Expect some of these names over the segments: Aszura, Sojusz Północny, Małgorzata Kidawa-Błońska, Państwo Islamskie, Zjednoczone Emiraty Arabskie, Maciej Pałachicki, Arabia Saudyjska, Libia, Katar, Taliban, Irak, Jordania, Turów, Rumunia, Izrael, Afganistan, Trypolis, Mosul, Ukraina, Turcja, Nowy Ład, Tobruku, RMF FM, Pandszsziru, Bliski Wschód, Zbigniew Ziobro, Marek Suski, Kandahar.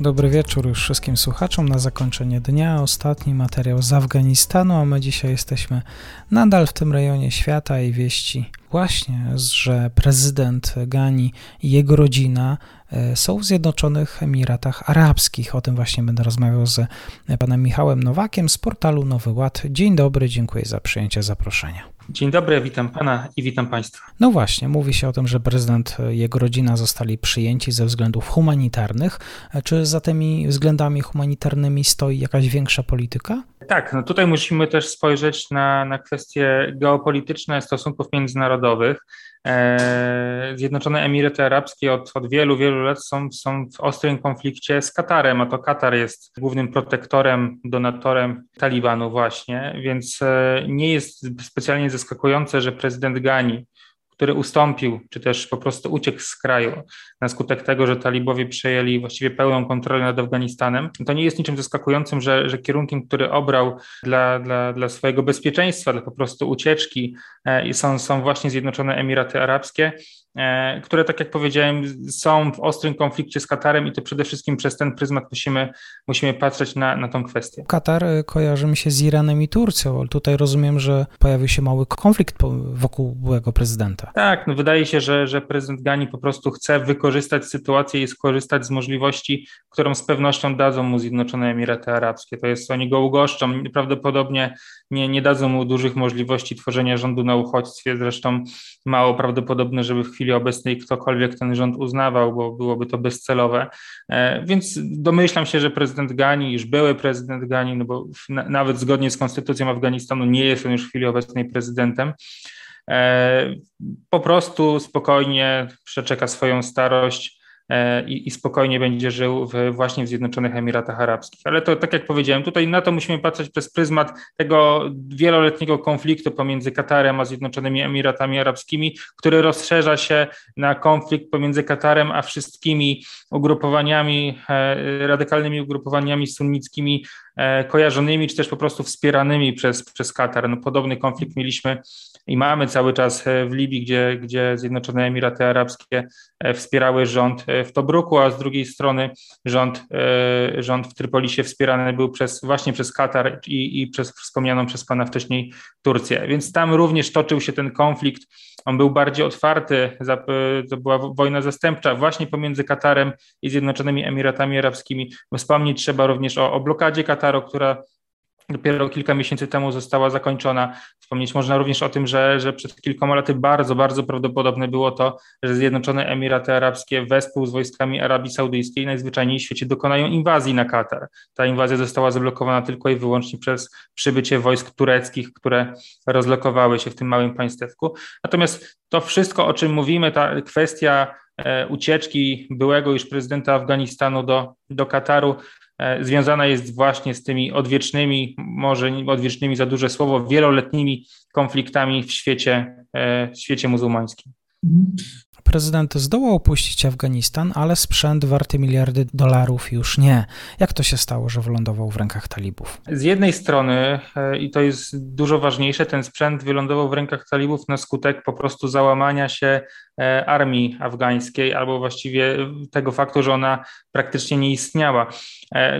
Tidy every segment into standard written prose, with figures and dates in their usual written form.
Dobry wieczór już wszystkim słuchaczom. Na zakończenie dnia ostatni materiał z Afganistanu, a my dzisiaj jesteśmy nadal w tym rejonie świata i wieści właśnie, że prezydent Ghani i jego rodzina są w Zjednoczonych Emiratach Arabskich. O tym właśnie będę rozmawiał z panem Michałem Nowakiem z portalu Nowy Ład. Dzień dobry, dziękuję za przyjęcie zaproszenia. Dzień dobry, witam pana i witam państwa. No właśnie, mówi się o tym, że prezydent, jego rodzina zostali przyjęci ze względów humanitarnych. Czy za tymi względami humanitarnymi stoi jakaś większa polityka? Tak, no tutaj musimy też spojrzeć na kwestie geopolityczne stosunków międzynarodowych. Zjednoczone Emiraty Arabskie od wielu lat są w ostrym konflikcie z Katarem, a to Katar jest głównym protektorem, donatorem Talibanu właśnie, więc nie jest specjalnie zaskakujące, że prezydent Ghani, który ustąpił, czy też po prostu uciekł z kraju na skutek tego, że Talibowie przejęli właściwie pełną kontrolę nad Afganistanem, to nie jest niczym zaskakującym, że kierunkiem, który obrał dla swojego bezpieczeństwa, dla po prostu ucieczki są właśnie Zjednoczone Emiraty Arabskie, które, tak jak powiedziałem, są w ostrym konflikcie z Katarem i to przede wszystkim przez ten pryzmat musimy patrzeć na tą kwestię. Katar kojarzy mi się z Iranem i Turcją, ale tutaj rozumiem, że pojawił się mały konflikt wokół byłego prezydenta. Tak, no wydaje się, że prezydent Ghani po prostu chce wykorzystać sytuację i skorzystać z możliwości, którą z pewnością dadzą mu Zjednoczone Emiraty Arabskie. To jest, oni go ugoszczą, prawdopodobnie nie dadzą mu dużych możliwości tworzenia rządu na uchodźstwie, zresztą mało prawdopodobne, żeby w chwili obecnej ktokolwiek ten rząd uznawał, bo byłoby to bezcelowe. Więc domyślam się, że prezydent Ghani, już były prezydent Ghani, no bo nawet zgodnie z konstytucją Afganistanu nie jest on już w chwili obecnej prezydentem, po prostu spokojnie przeczeka swoją starość i spokojnie będzie żył właśnie w Zjednoczonych Emiratach Arabskich. Ale to, tak jak powiedziałem, tutaj na to musimy patrzeć przez pryzmat tego wieloletniego konfliktu pomiędzy Katarem a Zjednoczonymi Emiratami Arabskimi, który rozszerza się na konflikt pomiędzy Katarem a wszystkimi ugrupowaniami, radykalnymi ugrupowaniami sunnickimi kojarzonymi, czy też po prostu wspieranymi przez Katar. No, podobny konflikt mieliśmy i mamy cały czas w Libii, gdzie Zjednoczone Emiraty Arabskie wspierały rząd w Tobruku, a z drugiej strony rząd w Trypolisie wspierany był właśnie przez Katar i przez wspomnianą przez pana wcześniej Turcję. Więc tam również toczył się ten konflikt. On był bardziej otwarty, to była wojna zastępcza właśnie pomiędzy Katarem i Zjednoczonymi Emiratami Arabskimi. Wspomnieć trzeba również o blokadzie Kataru, która dopiero kilka miesięcy temu została zakończona. Wspomnieć można również o tym, że przed kilkoma laty bardzo prawdopodobne było to, że Zjednoczone Emiraty Arabskie wespół z wojskami Arabii Saudyjskiej najzwyczajniej w świecie dokonają inwazji na Katar. Ta inwazja została zablokowana tylko i wyłącznie przez przybycie wojsk tureckich, które rozlokowały się w tym małym państewku. Natomiast to wszystko, o czym mówimy, ta kwestia ucieczki byłego już prezydenta Afganistanu do Kataru, związana jest właśnie z tymi odwiecznymi, może odwiecznymi za duże słowo, wieloletnimi konfliktami w świecie muzułmańskim. Prezydent zdołał opuścić Afganistan, ale sprzęt warty miliardy dolarów już nie. Jak to się stało, że wylądował w rękach talibów? Z jednej strony, i to jest dużo ważniejsze, ten sprzęt wylądował w rękach talibów na skutek po prostu załamania się armii afgańskiej, albo właściwie tego faktu, że ona praktycznie nie istniała.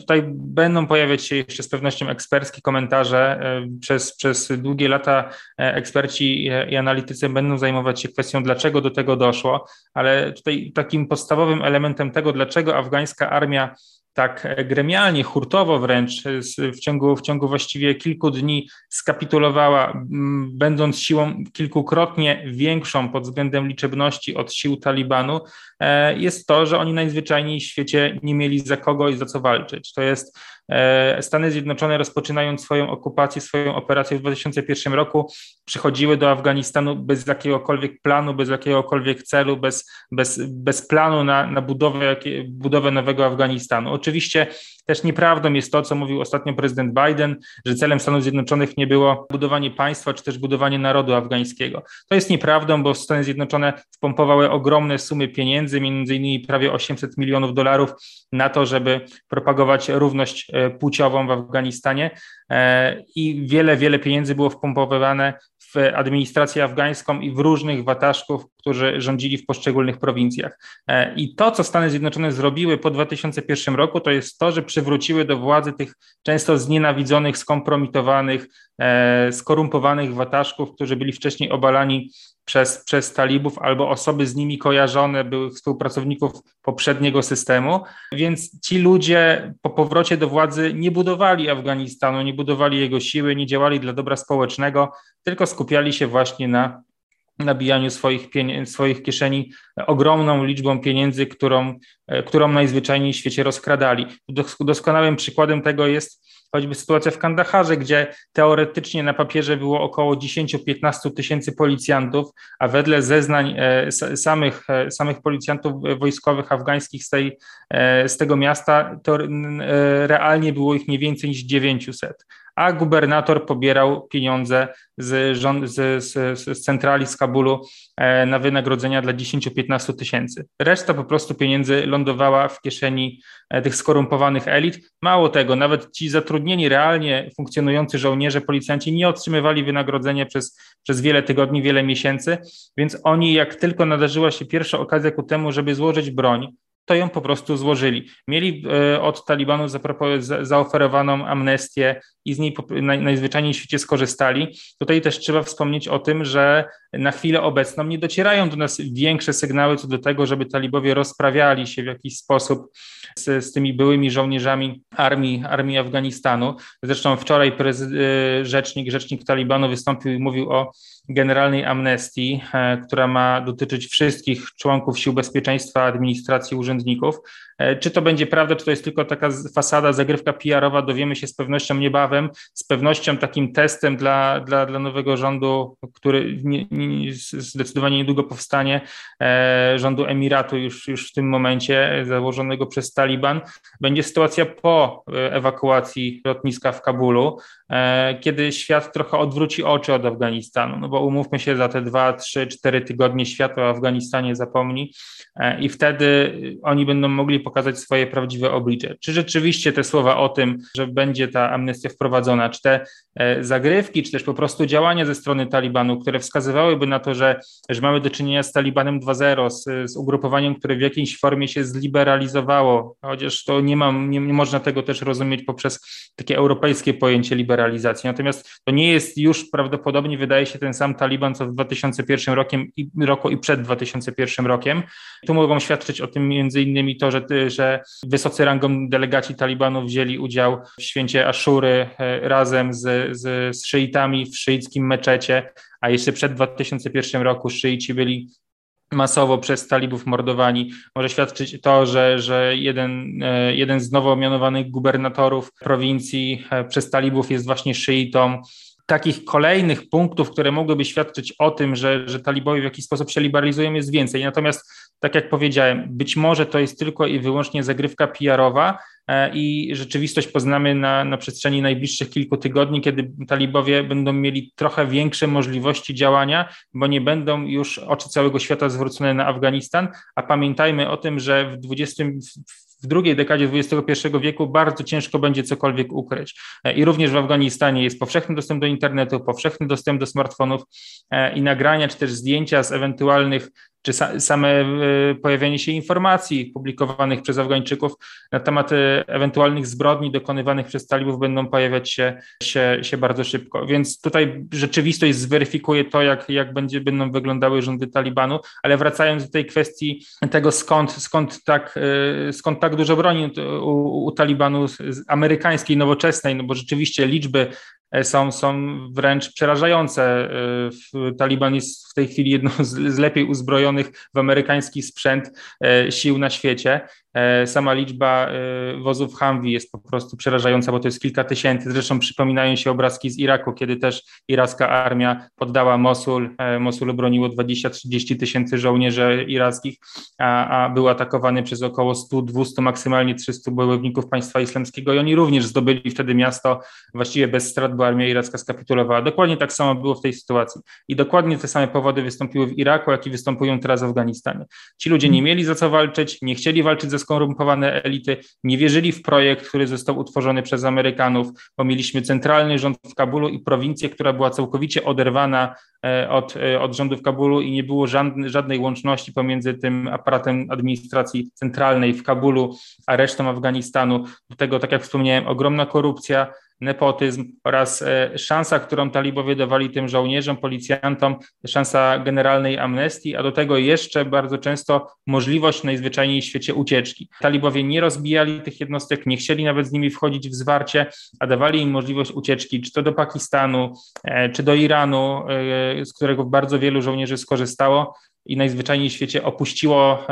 Tutaj będą pojawiać się jeszcze z pewnością eksperckie komentarze. Przez długie lata eksperci i analitycy będą zajmować się kwestią, dlaczego do tego doszło, ale tutaj takim podstawowym elementem tego, dlaczego afgańska armia tak gremialnie, hurtowo wręcz w ciągu właściwie kilku dni skapitulowała, będąc siłą kilkukrotnie większą pod względem liczebności od sił Talibanu, jest to, że oni najzwyczajniej w świecie nie mieli za kogo i za co walczyć. To jest Stany Zjednoczone, rozpoczynając swoją okupację, swoją operację w 2001 roku, przychodziły do Afganistanu bez jakiegokolwiek planu, bez jakiegokolwiek celu, bez planu na budowę nowego Afganistanu. Oczywiście też nieprawdą jest to, co mówił ostatnio prezydent Biden, że celem Stanów Zjednoczonych nie było budowanie państwa czy też budowanie narodu afgańskiego. To jest nieprawdą, bo Stany Zjednoczone wpompowały ogromne sumy pieniędzy, m.in. prawie $800 milionów na to, żeby propagować równość płciową w Afganistanie i wiele pieniędzy było wpompowywane w administrację afgańską i w różnych wataszków, którzy rządzili w poszczególnych prowincjach. I to, co Stany Zjednoczone zrobiły po 2001 roku, to jest to, że przywróciły do władzy tych często znienawidzonych, skompromitowanych, skorumpowanych wataszków, którzy byli wcześniej obalani przez talibów albo osoby z nimi kojarzone, byłych współpracowników poprzedniego systemu. Więc ci ludzie po powrocie do władzy nie budowali Afganistanu, nie budowali jego siły, nie działali dla dobra społecznego, tylko skupiali się właśnie na nabijaniu swoich kieszeni ogromną liczbą pieniędzy, którą najzwyczajniej w świecie rozkradali. Doskonałym przykładem tego jest choćby sytuacja w Kandaharze, gdzie teoretycznie na papierze było około 10-15 tysięcy policjantów, a wedle zeznań samych policjantów wojskowych afgańskich z tego miasta, to realnie było ich nie więcej niż 900. A gubernator pobierał pieniądze z centrali z Kabulu na wynagrodzenia dla 10-15 tysięcy. Reszta po prostu pieniędzy lądowała w kieszeni tych skorumpowanych elit. Mało tego, nawet ci zatrudnieni, realnie funkcjonujący żołnierze, policjanci nie otrzymywali wynagrodzenia przez wiele tygodni, wiele miesięcy, więc oni, jak tylko nadarzyła się pierwsza okazja ku temu, żeby złożyć broń, to ją po prostu złożyli. Mieli od Talibanu zaoferowaną amnestię i z niej najzwyczajniej w świecie skorzystali. Tutaj też trzeba wspomnieć o tym, że na chwilę obecną nie docierają do nas większe sygnały co do tego, żeby Talibowie rozprawiali się w jakiś sposób z tymi byłymi żołnierzami armii Afganistanu. Zresztą wczoraj rzecznik Talibanu wystąpił i mówił o generalnej amnestii, która ma dotyczyć wszystkich członków sił bezpieczeństwa, administracji, urzędników. Czy to będzie prawda, czy to jest tylko taka fasada, zagrywka PR-owa, dowiemy się z pewnością niebawem. Z pewnością takim testem dla nowego rządu, który zdecydowanie niedługo powstanie, rządu Emiratu już w tym momencie założonego przez Taliban, będzie sytuacja po ewakuacji lotniska w Kabulu, kiedy świat trochę odwróci oczy od Afganistanu, no bo umówmy się, za te 2, 3, 4 tygodnie świat o Afganistanie zapomni i wtedy oni będą mogli pokazać swoje prawdziwe oblicze. Czy rzeczywiście te słowa o tym, że będzie ta amnestia wprowadzona, czy te zagrywki, czy też po prostu działania ze strony Talibanu, które wskazywałyby na to, że mamy do czynienia z Talibanem 2.0, z ugrupowaniem, które w jakiejś formie się zliberalizowało, chociaż to nie można tego też rozumieć poprzez takie europejskie pojęcie liberalizacji. Natomiast to nie jest już prawdopodobnie, wydaje się, ten sam Taliban, co w 2001 roku i przed 2001 rokiem. Tu mogą świadczyć o tym między innymi to, że wysocy rangą delegaci Talibanu wzięli udział w święcie Aszury razem z szyitami w szyickim meczecie, a jeszcze przed 2001 roku szyici byli masowo przez talibów mordowani. Może świadczyć to, że jeden z nowo mianowanych gubernatorów prowincji przez talibów jest właśnie szyitą. Takich kolejnych punktów, które mogłyby świadczyć o tym, że talibowie w jakiś sposób się liberalizują, jest więcej. Natomiast, tak jak powiedziałem, być może to jest tylko i wyłącznie zagrywka PR-owa i rzeczywistość poznamy na przestrzeni najbliższych kilku tygodni, kiedy talibowie będą mieli trochę większe możliwości działania, bo nie będą już oczy całego świata zwrócone na Afganistan, a pamiętajmy o tym, że w drugiej dekadzie XXI wieku bardzo ciężko będzie cokolwiek ukryć. I również w Afganistanie jest powszechny dostęp do internetu, powszechny dostęp do smartfonów i nagrania czy też zdjęcia z ewentualnych, czy same pojawianie się informacji publikowanych przez Afgańczyków na temat ewentualnych zbrodni dokonywanych przez talibów będą pojawiać się bardzo szybko. Więc tutaj rzeczywistość zweryfikuje to, jak będą wyglądały rządy Talibanu, ale wracając do tej kwestii tego, skąd tak dużo broni u Talibanu amerykańskiej, nowoczesnej, no bo rzeczywiście liczby są wręcz przerażające. Taliban jest w tej chwili jedną z lepiej uzbrojonych w amerykański sprzęt sił na świecie. Sama liczba wozów Humvee jest po prostu przerażająca, bo to jest kilka tysięcy. Zresztą przypominają się obrazki z Iraku, kiedy też iracka armia poddała Mosul. Mosul broniło 20-30 tysięcy żołnierzy irackich, a był atakowany przez około 100, 200, maksymalnie 300 bojowników Państwa Islamskiego i oni również zdobyli wtedy miasto właściwie bez strat, bo armia iracka skapitulowała. Dokładnie tak samo było w tej sytuacji. I dokładnie te same powody wystąpiły w Iraku, jak i występują teraz w Afganistanie. Ci ludzie nie mieli za co walczyć, nie chcieli walczyć ze skorumpowane elity, nie wierzyli w projekt, który został utworzony przez Amerykanów, bo mieliśmy centralny rząd w Kabulu i prowincję, która była całkowicie oderwana od rządu w Kabulu i nie było żadnej łączności pomiędzy tym aparatem administracji centralnej w Kabulu a resztą Afganistanu. Do tego, tak jak wspomniałem, ogromna korupcja, nepotyzm oraz szansa, którą talibowie dawali tym żołnierzom, policjantom, szansa generalnej amnestii, a do tego jeszcze bardzo często możliwość najzwyczajniej w świecie ucieczki. Talibowie nie rozbijali tych jednostek, nie chcieli nawet z nimi wchodzić w zwarcie, a dawali im możliwość ucieczki, czy to do Pakistanu, czy do Iranu, z którego bardzo wielu żołnierzy skorzystało i najzwyczajniej w świecie opuściło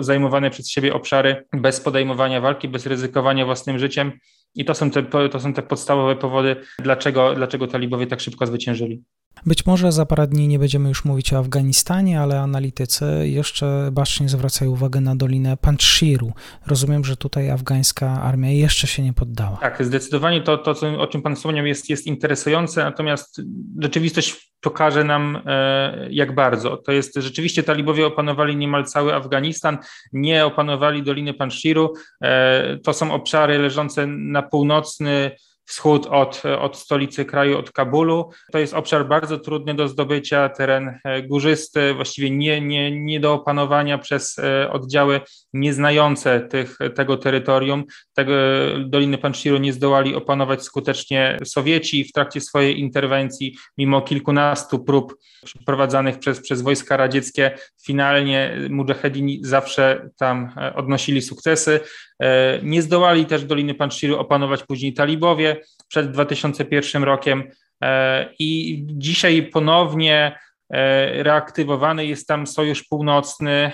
zajmowane przez siebie obszary bez podejmowania walki, bez ryzykowania własnym życiem. I to są te podstawowe powody, dlaczego talibowie tak szybko zwyciężyli. Być może za parę dni nie będziemy już mówić o Afganistanie, ale analitycy jeszcze bacznie zwracają uwagę na Dolinę Pandszsziru. Rozumiem, że tutaj afgańska armia jeszcze się nie poddała. Tak, zdecydowanie to o czym pan wspomniał, jest interesujące, natomiast rzeczywistość pokaże nam, jak bardzo. To jest rzeczywiście talibowie opanowali niemal cały Afganistan, nie opanowali Doliny Pandszsziru. To są obszary leżące na północny wschód od stolicy kraju, od Kabulu. To jest obszar bardzo trudny do zdobycia, teren górzysty, właściwie nie do opanowania przez oddziały nieznające tego terytorium. Doliny Pandszsziru nie zdołali opanować skutecznie Sowieci w trakcie swojej interwencji, mimo kilkunastu prób przeprowadzanych przez wojska radzieckie. Finalnie mudżahedini zawsze tam odnosili sukcesy. Nie zdołali też Doliny Pandszsziru opanować później talibowie przed 2001 rokiem i dzisiaj ponownie reaktywowany jest tam Sojusz Północny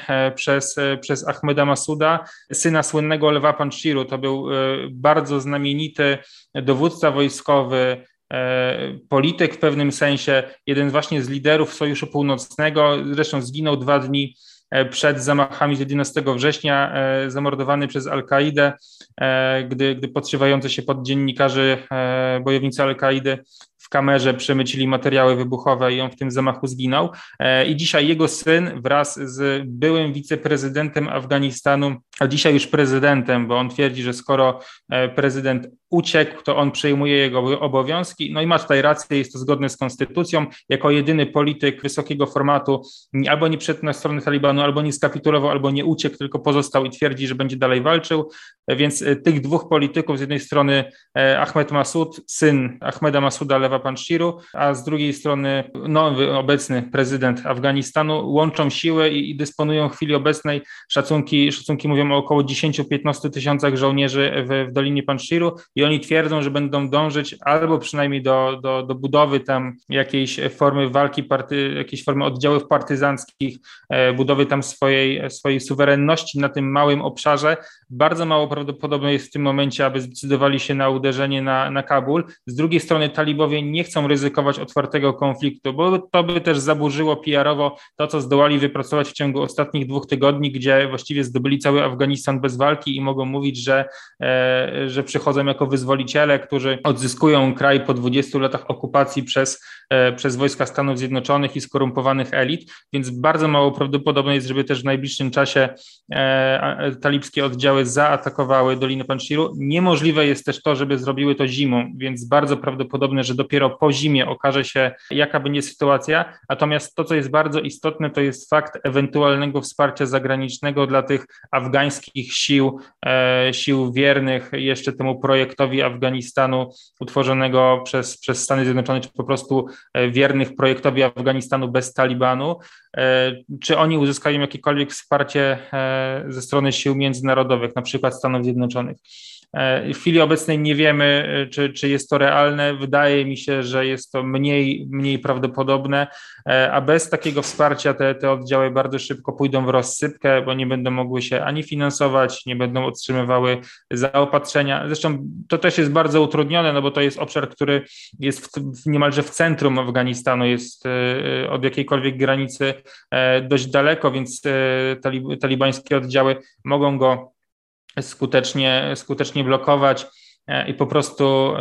przez Ahmada Masuda, syna słynnego Lwa Pandszsziru. To był bardzo znamienity dowódca wojskowy, polityk w pewnym sensie, jeden właśnie z liderów Sojuszu Północnego, zresztą zginął 2 dni przed zamachami z 11 września, zamordowany przez Al-Kaidę, gdy podszywający się pod dziennikarzy bojownicy Al-Kaidy w kamerze przemycili materiały wybuchowe i on w tym zamachu zginął. I dzisiaj jego syn wraz z byłym wiceprezydentem Afganistanu, a dzisiaj już prezydentem, bo on twierdzi, że skoro prezydent uciekł, to on przejmuje jego obowiązki. No i ma tutaj rację, jest to zgodne z konstytucją. Jako jedyny polityk wysokiego formatu albo nie przyszedł na stronę Talibanu, albo nie skapitulował, albo nie uciekł, tylko pozostał i twierdzi, że będzie dalej walczył. Więc tych dwóch polityków, z jednej strony Ahmad Masud, syn Ahmada Masuda, Lewa Pandszsziru, a z drugiej strony nowy, obecny prezydent Afganistanu, łączą siły i dysponują w chwili obecnej, szacunki mówią o około 10-15 tysiącach żołnierzy w Dolinie Pandszsziru i oni twierdzą, że będą dążyć albo przynajmniej do budowy tam jakiejś formy walki, jakiejś formy oddziałów partyzanckich, budowy tam swojej suwerenności na tym małym obszarze. Bardzo mało prawdopodobne jest w tym momencie, aby zdecydowali się na uderzenie na Kabul. Z drugiej strony talibowie nie chcą ryzykować otwartego konfliktu, bo to by też zaburzyło PR-owo to, co zdołali wypracować w ciągu ostatnich 2 tygodni, gdzie właściwie zdobyli cały Afganistan bez walki i mogą mówić, że przychodzą jako wyzwoliciele, którzy odzyskują kraj po 20 latach okupacji przez wojska Stanów Zjednoczonych i skorumpowanych elit, więc bardzo mało prawdopodobne jest, żeby też w najbliższym czasie talibskie oddziały zaatakowały Dolinę Pandszsziru. Niemożliwe jest też to, żeby zrobiły to zimą, więc bardzo prawdopodobne, że dopiero po zimie okaże się, jaka będzie sytuacja. Natomiast to, co jest bardzo istotne, to jest fakt ewentualnego wsparcia zagranicznego dla tych afgańskich sił, sił wiernych jeszcze temu projektowi Afganistanu utworzonego przez Stany Zjednoczone, czy po prostu wiernych projektowi Afganistanu bez Talibanu. Czy oni uzyskają jakiekolwiek wsparcie ze strony sił międzynarodowych, na przykład Stanów Zjednoczonych. W chwili obecnej nie wiemy, czy jest to realne. Wydaje mi się, że jest to mniej prawdopodobne, a bez takiego wsparcia te oddziały bardzo szybko pójdą w rozsypkę, bo nie będą mogły się ani finansować, nie będą otrzymywały zaopatrzenia. Zresztą to też jest bardzo utrudnione, no bo to jest obszar, który jest niemalże w centrum Afganistanu, jest od jakiejkolwiek granicy dość daleko, więc talibańskie oddziały mogą go skutecznie blokować i po prostu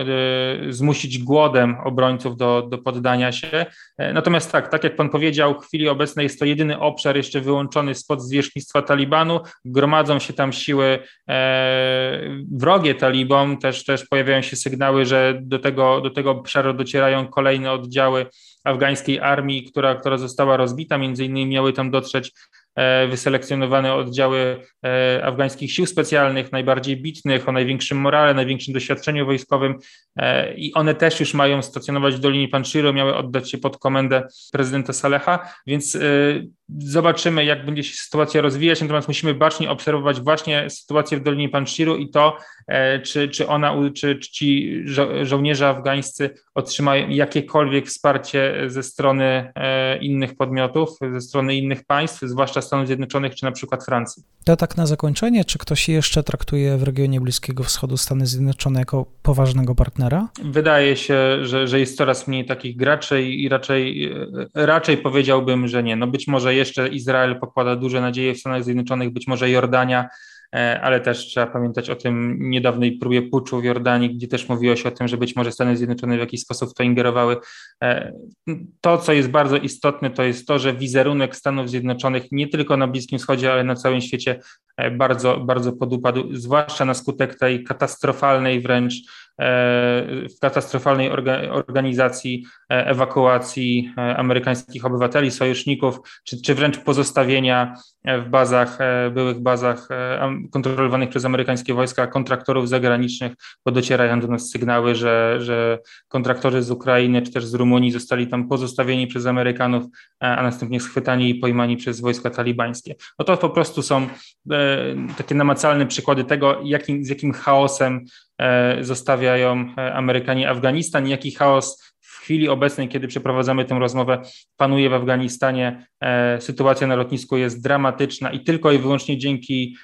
zmusić głodem obrońców do poddania się. Natomiast tak jak pan powiedział, w chwili obecnej jest to jedyny obszar jeszcze wyłączony spod zwierzchnictwa Talibanu. Gromadzą się tam siły wrogie Talibom. Też pojawiają się sygnały, że do tego obszaru docierają kolejne oddziały afgańskiej armii, która została rozbita. Między innymi miały tam dotrzeć wyselekcjonowane oddziały afgańskich sił specjalnych, najbardziej bitnych, o największym morale, największym doświadczeniu wojskowym, i one też już mają stacjonować w Dolinie Pandszsziru, miały oddać się pod komendę prezydenta Saleha, więc zobaczymy, jak będzie się sytuacja rozwijać, natomiast musimy bacznie obserwować właśnie sytuację w Dolinie Pandszsziru i to, czy ci żołnierze afgańscy otrzymają jakiekolwiek wsparcie ze strony innych podmiotów, ze strony innych państw, zwłaszcza Stanów Zjednoczonych czy na przykład Francji. To tak na zakończenie, czy ktoś jeszcze traktuje w regionie Bliskiego Wschodu Stany Zjednoczone jako poważnego partnera? Wydaje się, że jest coraz mniej takich graczy i raczej powiedziałbym, że nie. No być może jeszcze Izrael pokłada duże nadzieje w Stanach Zjednoczonych, być może Jordania, ale też trzeba pamiętać o tym niedawnej próbie puczu w Jordanii, gdzie też mówiło się o tym, że być może Stany Zjednoczone w jakiś sposób w to ingerowały. To, co jest bardzo istotne, to jest to, że wizerunek Stanów Zjednoczonych nie tylko na Bliskim Wschodzie, ale na całym świecie bardzo, bardzo podupadł, zwłaszcza na skutek tej katastrofalnej wręcz organizacji ewakuacji amerykańskich obywateli, sojuszników, czy wręcz pozostawienia w byłych bazach kontrolowanych przez amerykańskie wojska kontraktorów zagranicznych, bo docierają do nas sygnały, że kontraktorzy z Ukrainy czy też z Rumunii zostali tam pozostawieni przez Amerykanów, a następnie schwytani i pojmani przez wojska talibańskie. No to po prostu są takie namacalne przykłady tego, z jakim chaosem zostawiają Amerykanie Afganistan, jaki chaos w chwili obecnej, kiedy przeprowadzamy tę rozmowę, panuje w Afganistanie. Sytuacja na lotnisku jest dramatyczna i tylko i wyłącznie dzięki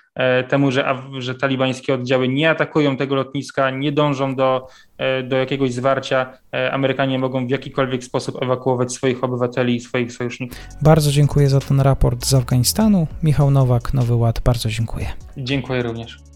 temu, że talibańskie oddziały nie atakują tego lotniska, nie dążą do jakiegoś zwarcia, Amerykanie mogą w jakikolwiek sposób ewakuować swoich obywateli i swoich sojuszników. Bardzo dziękuję za ten raport z Afganistanu. Michał Nowak, Nowy Ład, bardzo dziękuję. Dziękuję również.